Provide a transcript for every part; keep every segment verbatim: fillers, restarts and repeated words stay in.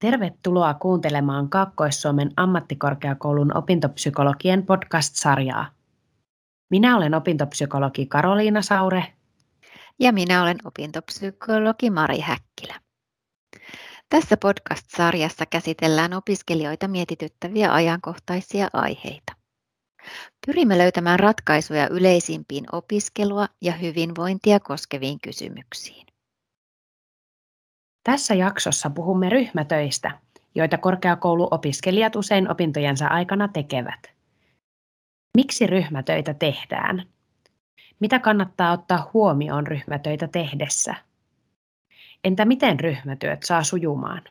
Tervetuloa kuuntelemaan Kaakkois-Suomen ammattikorkeakoulun opintopsykologien podcast-sarjaa. Minä olen opintopsykologi Karoliina Saure. Ja minä olen opintopsykologi Mari Häkkilä. Tässä podcast-sarjassa käsitellään opiskelijoita mietityttäviä ajankohtaisia aiheita. Pyrimme löytämään ratkaisuja yleisimpiin opiskelua ja hyvinvointia koskeviin kysymyksiin. Tässä jaksossa puhumme ryhmätöistä, joita korkeakouluopiskelijat usein opintojensa aikana tekevät. Miksi ryhmätöitä tehdään? Mitä kannattaa ottaa huomioon ryhmätöitä tehdessä? Entä miten ryhmätyöt saa sujumaan?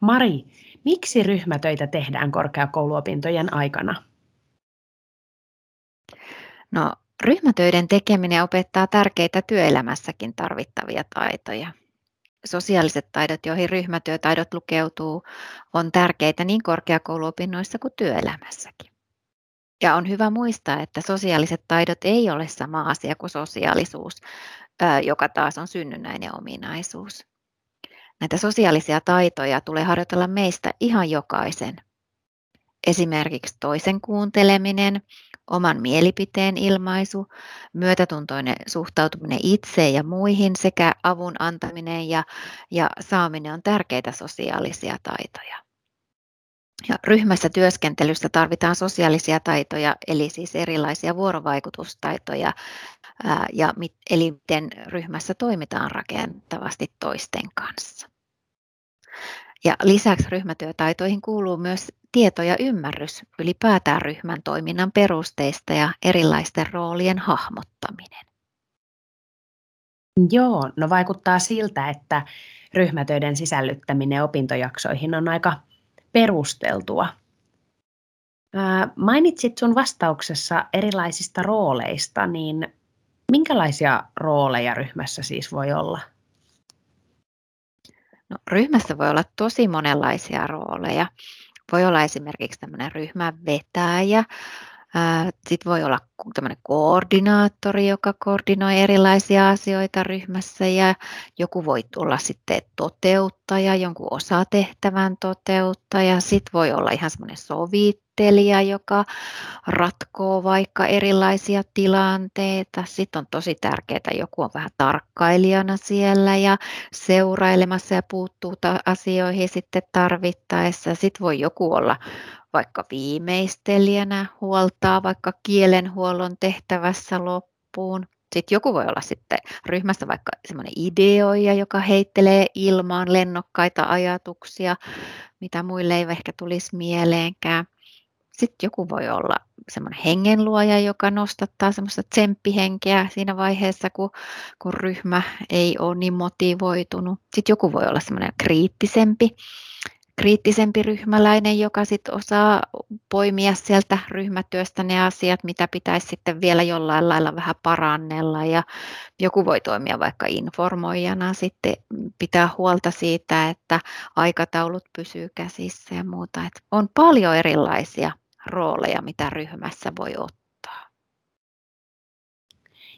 Mari, miksi ryhmätöitä tehdään korkeakouluopintojen aikana? No, ryhmätöiden tekeminen opettaa tärkeitä työelämässäkin tarvittavia taitoja. Sosiaaliset taidot, joihin ryhmätyötaidot lukeutuu, on tärkeitä niin korkeakouluopinnoissa kuin työelämässäkin. Ja on hyvä muistaa, että sosiaaliset taidot ei ole sama asia kuin sosiaalisuus, joka taas on synnynnäinen ominaisuus. Näitä sosiaalisia taitoja tulee harjoitella meistä ihan jokaisen. Esimerkiksi toisen kuunteleminen, oman mielipiteen ilmaisu, myötätuntoinen suhtautuminen itseen ja muihin sekä avun antaminen ja, ja saaminen on tärkeitä sosiaalisia taitoja. Ja ryhmässä työskentelyssä tarvitaan sosiaalisia taitoja, eli siis erilaisia vuorovaikutustaitoja, ää, ja mit, eli miten ryhmässä toimitaan rakentavasti toisten kanssa. Ja lisäksi ryhmätyötaitoihin kuuluu myös tieto ja ymmärrys ylipäätään ryhmän toiminnan perusteista ja erilaisten roolien hahmottaminen. Joo, no vaikuttaa siltä, että ryhmätöiden sisällyttäminen opintojaksoihin on aika perusteltua. Ää, mainitsit sun vastauksessa erilaisista rooleista, niin minkälaisia rooleja ryhmässä siis voi olla? No, ryhmässä voi olla tosi monenlaisia rooleja. Voi olla esimerkiksi tämmöinen ryhmänvetäjä, sitten voi olla tämmöinen koordinaattori, joka koordinoi erilaisia asioita ryhmässä, ja joku voi olla sitten toteuttaja, jonkun osatehtävän toteuttaja, sitten voi olla ihan semmoinen sovittelija, joka ratkoo vaikka erilaisia tilanteita, sitten on tosi tärkeää, että joku on vähän tarkkailijana siellä ja seurailemassa ja puuttuu asioihin sitten tarvittaessa, sitten voi joku olla vaikka viimeistelijänä huoltaa vaikka kielenhuollon tehtävässä loppuun. Sitten joku voi olla sitten ryhmässä vaikka semmoinen ideoija, joka heittelee ilmaan lennokkaita ajatuksia, mitä muille ei ehkä tulisi mieleenkään. Sitten joku voi olla semmoinen hengenluoja, joka nostattaa semmoista tsemppihenkeä siinä vaiheessa, kun, kun ryhmä ei ole niin motivoitunut. Sitten joku voi olla semmoinen kriittisempi. kriittisempi ryhmäläinen, joka sitten osaa poimia sieltä ryhmätyöstä ne asiat, mitä pitäisi sitten vielä jollain lailla vähän parannella. Ja joku voi toimia vaikka informoijana, sitten pitää huolta siitä, että aikataulut pysyy käsissä ja muuta. Et on paljon erilaisia rooleja, mitä ryhmässä voi ottaa.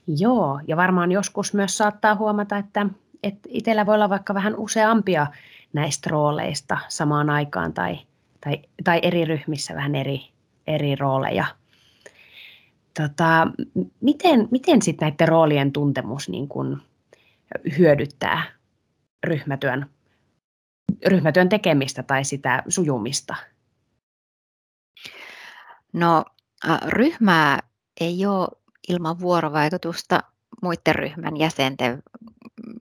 Joo, ja varmaan joskus myös saattaa huomata, että että itsellä voi olla vaikka vähän useampia näistä rooleista samaan aikaan tai, tai, tai eri ryhmissä vähän eri, eri rooleja. Tota, miten miten sitten näiden roolien tuntemus niin kun hyödyttää ryhmätyön, ryhmätyön tekemistä tai sitä sujumista? No, ryhmää ei ole ilman vuorovaikutusta muiden ryhmän jäsenten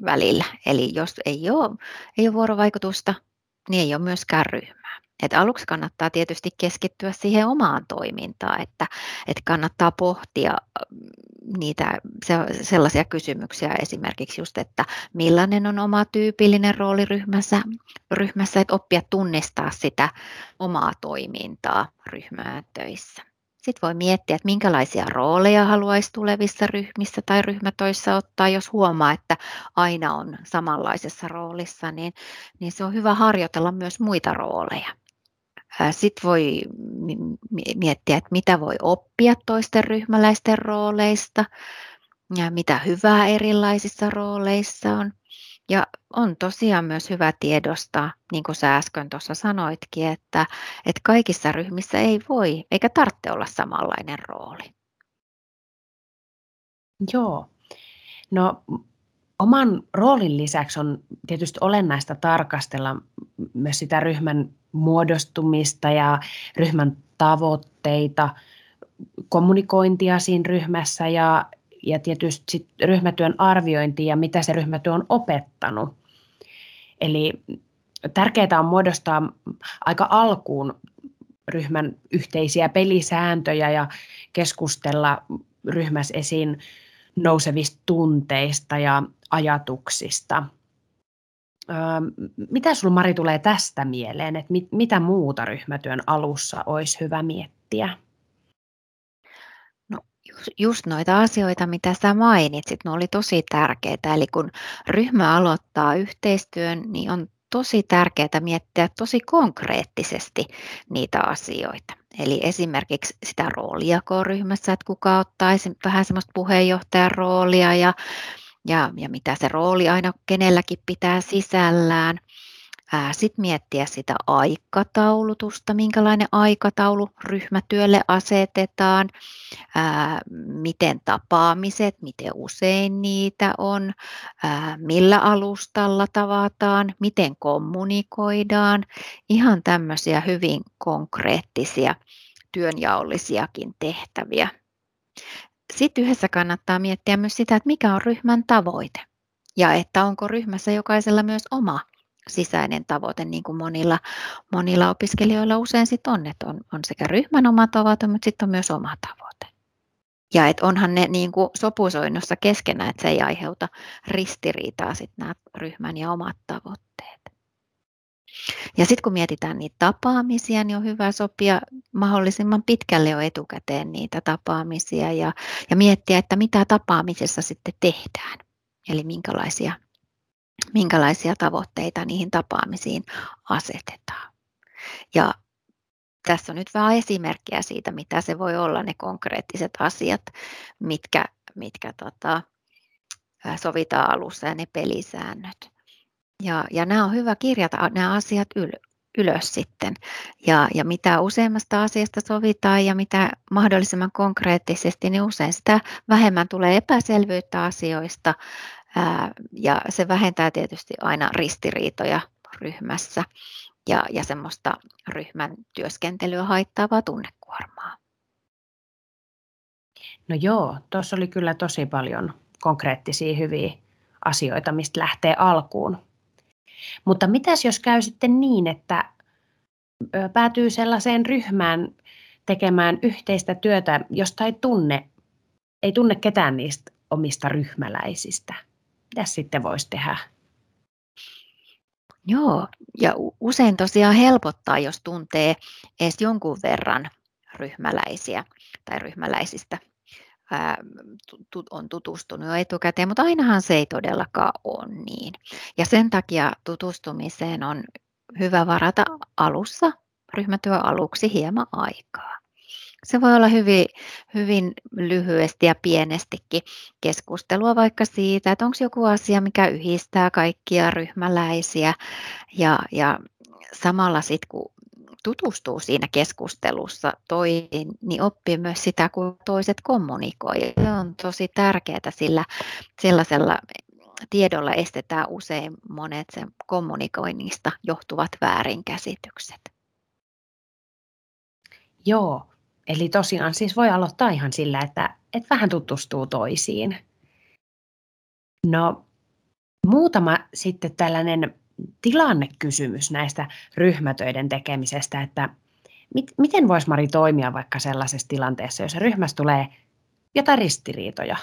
välillä. Eli jos ei ole, ei ole vuorovaikutusta, niin ei ole myöskään ryhmää. Et aluksi kannattaa tietysti keskittyä siihen omaan toimintaan, että, että kannattaa pohtia niitä sellaisia kysymyksiä esimerkiksi just, että millainen on oma tyypillinen rooli ryhmässä, ryhmässä että oppia tunnistaa sitä omaa toimintaa ryhmää töissä. Sitten voi miettiä, että minkälaisia rooleja haluaisi tulevissa ryhmissä tai ryhmätöissä ottaa, jos huomaa, että aina on samanlaisessa roolissa, niin, niin se on hyvä harjoitella myös muita rooleja. Sitten voi miettiä, että mitä voi oppia toisten ryhmäläisten rooleista. ja mitä hyvää erilaisissa rooleissa on. Ja on tosiaan myös hyvä tiedostaa, niin kuin sä äsken tuossa sanoitkin, että, että kaikissa ryhmissä ei voi eikä tarvitse olla samanlainen rooli. Joo. No oman roolin lisäksi on tietysti olennaista tarkastella myös sitä ryhmän muodostumista ja ryhmän tavoitteita, kommunikointia siinä ryhmässä ja ja tietysti sit ryhmätyön arviointi ja mitä se ryhmätyö on opettanut. Eli tärkeää on muodostaa aika alkuun ryhmän yhteisiä pelisääntöjä ja keskustella ryhmässä esiin nousevista tunteista ja ajatuksista. Öö, mitä sinulla, Mari, tulee tästä mieleen, että mit, mitä muuta ryhmätyön alussa olisi hyvä miettiä? Just noita asioita, mitä sä mainitsit, ne oli tosi tärkeitä. Eli kun ryhmä aloittaa yhteistyön, niin on tosi tärkeää miettiä tosi konkreettisesti niitä asioita. Eli esimerkiksi sitä roolijakoa ryhmässä, että kuka ottaa vähän semmoista puheenjohtajan roolia ja, ja, ja mitä se rooli aina kenelläkin pitää sisällään. Sitten miettiä sitä aikataulutusta, minkälainen aikataulu ryhmätyölle asetetaan, ää, miten tapaamiset, miten usein niitä on, ää, millä alustalla tavataan, miten kommunikoidaan. Ihan tämmöisiä hyvin konkreettisia työnjaollisiakin tehtäviä. Sitten yhdessä kannattaa miettiä myös sitä, että mikä on ryhmän tavoite ja että onko ryhmässä jokaisella myös oma sisäinen tavoite, niin kuin monilla, monilla opiskelijoilla usein sit on, että on, on sekä ryhmän oma tavoite, mutta sitten on myös oma tavoite. Ja et onhan ne niin kuin sopusoinnossa keskenään, että se ei aiheuta ristiriitaa sit nämä ryhmän ja omat tavoitteet. Ja sitten kun mietitään niitä tapaamisia, niin on hyvä sopia mahdollisimman pitkälle jo etukäteen niitä tapaamisia ja, ja miettiä, että mitä tapaamisessa sitten tehdään, eli minkälaisia minkälaisia tavoitteita niihin tapaamisiin asetetaan. Ja tässä on nyt vähän esimerkkiä siitä, mitä se voi olla ne konkreettiset asiat, mitkä, mitkä tota, sovitaan alussa ja ne pelisäännöt. Ja, ja nämä on hyvä kirjata nämä asiat ylös sitten. Ja, ja mitä useammasta asiasta sovitaan ja mitä mahdollisimman konkreettisesti, niin usein sitä vähemmän tulee epäselvyyttä asioista. Ja se vähentää tietysti aina ristiriitoja ryhmässä ja, ja semmoista ryhmän työskentelyä haittaavaa tunnekuormaa. No joo, tuossa oli kyllä tosi paljon konkreettisia hyviä asioita, mistä lähtee alkuun. Mutta mitäs jos käy sitten niin, että päätyy sellaiseen ryhmään tekemään yhteistä työtä, josta ei tunne, ei tunne ketään niistä omista ryhmäläisistä? Mitä sitten voisi tehdä? Joo, ja usein tosiaan helpottaa, jos tuntee edes jonkun verran ryhmäläisiä tai ryhmäläisistä ää, on tutustunut jo etukäteen, mutta ainahan se ei todellakaan ole niin. Ja sen takia tutustumiseen on hyvä varata alussa, ryhmätyön aluksi hieman aikaa. Se voi olla hyvin, hyvin lyhyesti ja pienestikin keskustelua vaikka siitä, että onko joku asia, mikä yhdistää kaikkia ryhmäläisiä ja, ja samalla sitten kun tutustuu siinä keskustelussa toihin, niin oppii myös sitä, kun toiset kommunikoi. Se on tosi tärkeää, sillä sellaisella tiedolla estetään usein monet sen kommunikoinnista johtuvat väärinkäsitykset. Joo. Eli tosiaan siis voi aloittaa ihan sillä, että, että vähän tutustuu toisiin. No, muutama sitten tällainen tilannekysymys näistä ryhmätöiden tekemisestä, että mit, miten voisi, Mari, toimia vaikka sellaisessa tilanteessa, jossa ryhmässä tulee jotain ristiriitoja?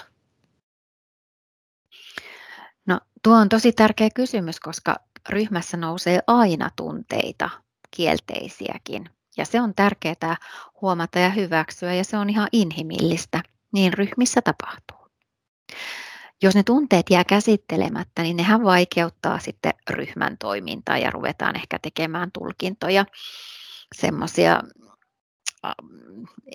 No, tuo on tosi tärkeä kysymys, koska ryhmässä nousee aina tunteita, kielteisiäkin. Ja se on tärkeää huomata ja hyväksyä, ja se on ihan inhimillistä. Niin ryhmissä tapahtuu. Jos ne tunteet jää käsittelemättä, niin nehän vaikeuttaa sitten ryhmän toimintaa, ja ruvetaan ehkä tekemään tulkintoja, semmoisia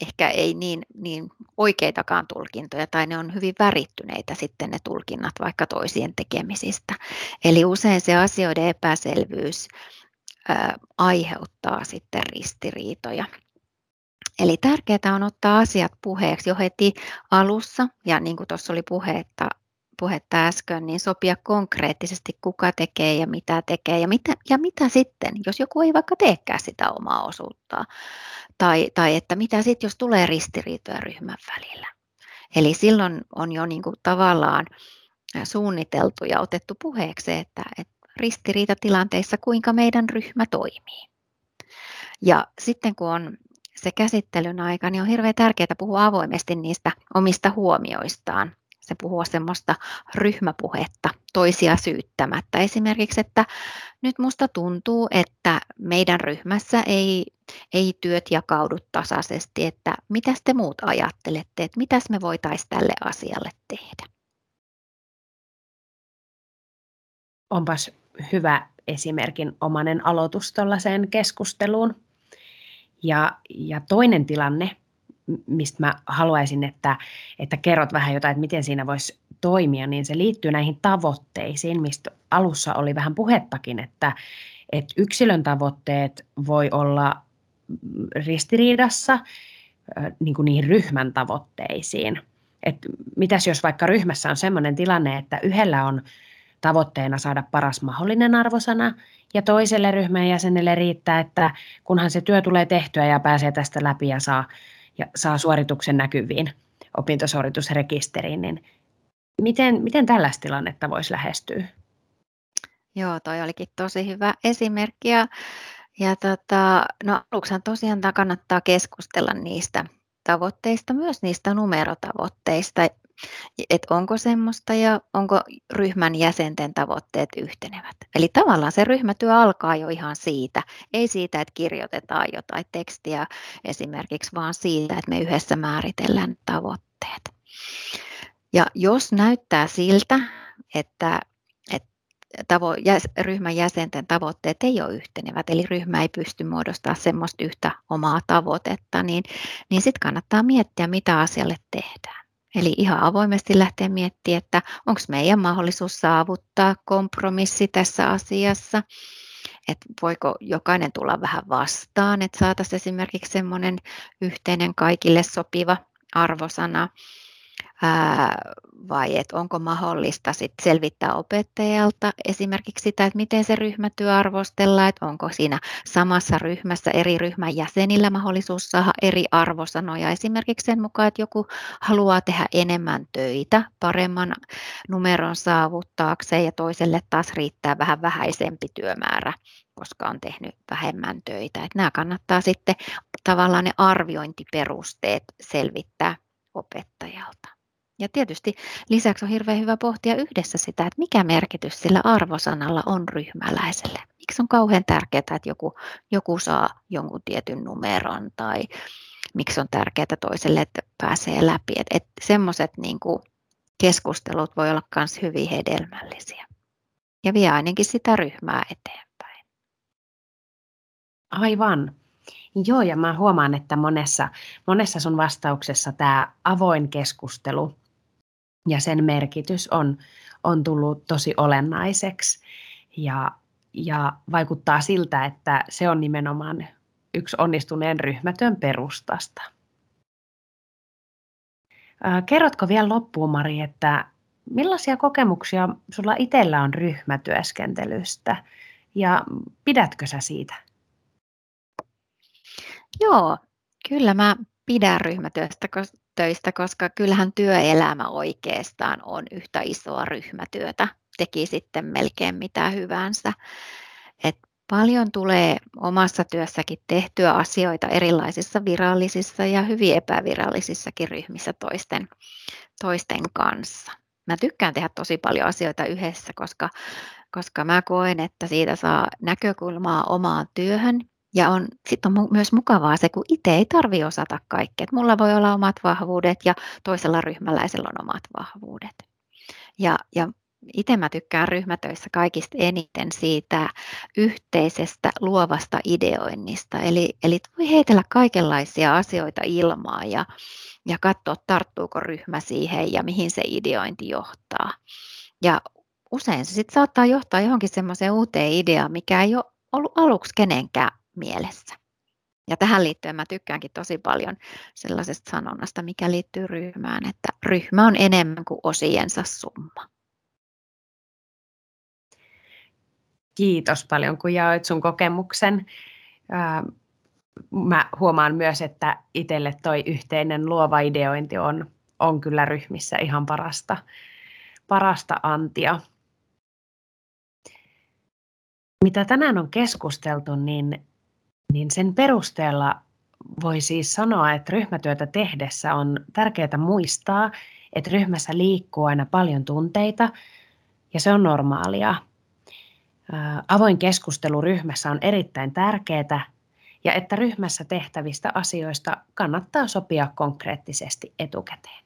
ehkä ei niin, niin oikeitakaan tulkintoja tai ne on hyvin värittyneitä sitten ne tulkinnat vaikka toisien tekemisistä. Eli usein se asioiden epäselvyys ää, aiheuttaa sitten ristiriitoja. Eli tärkeää on ottaa asiat puheeksi jo heti alussa ja niin kuin tuossa oli puhetta, puhetta äsken, niin sopia konkreettisesti kuka tekee ja mitä tekee ja mitä, ja mitä sitten, jos joku ei vaikka teekään sitä omaa osuuttaan tai, tai että mitä sitten, jos tulee ristiriitoja ryhmän välillä. Eli silloin on jo niin kuin tavallaan suunniteltu ja otettu puheeksi, että, että ristiriitatilanteissa kuinka meidän ryhmä toimii. Ja sitten kun on se käsittelyn aika, niin on hirveän tärkeää puhua avoimesti niistä omista huomioistaan. Se puhuu semmoista ryhmäpuhetta toisia syyttämättä. Esimerkiksi, että nyt musta tuntuu, että meidän ryhmässä ei, ei työt jakaudu tasaisesti, että mitäs te muut ajattelette, että mitäs me voitaisiin tälle asialle tehdä. Onpas hyvä esimerkin omainen aloitus tuollaiseen keskusteluun. Ja, ja toinen tilanne, mistä mä haluaisin, että, että kerrot vähän jotain, että miten siinä voisi toimia, niin se liittyy näihin tavoitteisiin, mistä alussa oli vähän puhettakin, että, että yksilön tavoitteet voi olla ristiriidassa niin kuin niihin ryhmän tavoitteisiin. Että mitäs jos vaikka ryhmässä on sellainen tilanne, että yhdellä on tavoitteena saada paras mahdollinen arvosana ja toiselle ryhmän jäsenelle riittää, että kunhan se työ tulee tehtyä ja pääsee tästä läpi ja saa, ja saa suorituksen näkyviin opintosuoritusrekisteriin, niin miten, miten tällaista tilannetta voisi lähestyä? Joo, toi olikin tosi hyvä esimerkki ja, ja tota, no aluksihan tosiaan kannattaa keskustella niistä tavoitteista, myös niistä numerotavoitteista. Että onko semmoista ja onko ryhmän jäsenten tavoitteet yhtenevät. Eli tavallaan se ryhmätyö alkaa jo ihan siitä, ei siitä, että kirjoitetaan jotain tekstiä esimerkiksi, vaan siitä, että me yhdessä määritellään tavoitteet. Ja jos näyttää siltä, että, että tavo, jäs, ryhmän jäsenten tavoitteet ei ole yhtenevät, eli ryhmä ei pysty muodostamaan semmoista yhtä omaa tavoitetta, niin, niin sitten kannattaa miettiä, mitä asialle tehdään. Eli ihan avoimesti lähtee miettimään, että onko meidän mahdollisuus saavuttaa kompromissi tässä asiassa, että voiko jokainen tulla vähän vastaan, että saataisiin esimerkiksi semmoinen yhteinen kaikille sopiva arvosana, vai että onko mahdollista sit selvittää opettajalta esimerkiksi sitä, että miten se ryhmätyö arvostellaan, että onko siinä samassa ryhmässä eri ryhmän jäsenillä mahdollisuus saada eri arvosanoja. Esimerkiksi sen mukaan, että joku haluaa tehdä enemmän töitä paremman numeron saavuttaakseen ja toiselle taas riittää vähän vähäisempi työmäärä, koska on tehnyt vähemmän töitä. Että nämä kannattaa sitten tavallaan ne arviointiperusteet selvittää opettajalta. Ja tietysti lisäksi on hirveän hyvä pohtia yhdessä sitä, että mikä merkitys sillä arvosanalla on ryhmäläiselle. Miksi on kauhean tärkeää, että joku, joku saa jonkun tietyn numeron tai miksi on tärkeää toiselle, että pääsee läpi. Et, et semmoiset niin kuin keskustelut voi olla myös hyvin hedelmällisiä ja vie ainakin sitä ryhmää eteenpäin. Aivan. Joo, ja mä huomaan, että monessa, monessa sun vastauksessa tämä avoin keskustelu ja sen merkitys on, on tullut tosi olennaiseksi ja, ja vaikuttaa siltä, että se on nimenomaan yksi onnistuneen ryhmätyön perustasta. Kerrotko vielä loppuun, Mari, että millaisia kokemuksia sulla itsellä on ryhmätyöskentelystä ja pidätkö sä siitä? Joo, kyllä mä pidän ryhmätöistä, koska kyllähän työelämä oikeastaan on yhtä isoa ryhmätyötä, teki sitten melkein mitä hyvänsä. Et paljon tulee omassa työssäkin tehtyä asioita erilaisissa virallisissa ja hyvin epävirallisissakin ryhmissä toisten, toisten kanssa. Mä tykkään tehdä tosi paljon asioita yhdessä, koska, koska mä koen, että siitä saa näkökulmaa omaan työhön. Ja sitten on myös mukavaa se, kun itse ei tarvitse osata kaikkea. Et mulla voi olla omat vahvuudet ja toisella ryhmäläisellä on omat vahvuudet. Ja, ja Itse mä tykkään ryhmätöissä kaikista eniten siitä yhteisestä luovasta ideoinnista. Eli, eli voi heitellä kaikenlaisia asioita ilmaa ja, ja katsoa, tarttuuko ryhmä siihen ja mihin se ideointi johtaa. Ja usein se sitten saattaa johtaa johonkin semmoiseen uuteen ideaan, mikä ei ole ollut aluksi kenenkään mielessä. Ja tähän liittyen mä tykkäänkin tosi paljon sellaisesta sanonnasta, mikä liittyy ryhmään, että ryhmä on enemmän kuin osiensa summa. Kiitos paljon, kun jaoit sun kokemuksen. Mä huomaan myös, että itselle toi yhteinen luova ideointi on, on kyllä ryhmissä ihan parasta, parasta antia. Mitä tänään on keskusteltu, niin, niin sen perusteella voi siis sanoa, että ryhmätyötä tehdessä on tärkeää muistaa, että ryhmässä liikkuu aina paljon tunteita ja se on normaalia. Avoin keskustelu ryhmässä on erittäin tärkeää ja että ryhmässä tehtävistä asioista kannattaa sopia konkreettisesti etukäteen.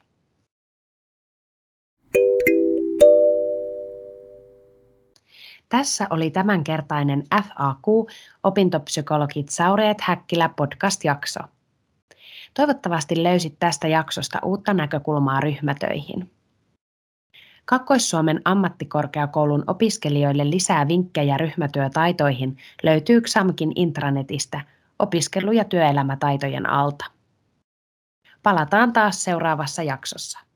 Tässä oli tämänkertainen F A Q Opintopsykologit Saure ja Häkkilä podcast-jakso. Toivottavasti löysit tästä jaksosta uutta näkökulmaa ryhmätöihin. Kaakkois-Suomen ammattikorkeakoulun opiskelijoille lisää vinkkejä ryhmätyötaitoihin löytyy XAMKin intranetistä opiskelu- ja työelämätaitojen alta. Palataan taas seuraavassa jaksossa.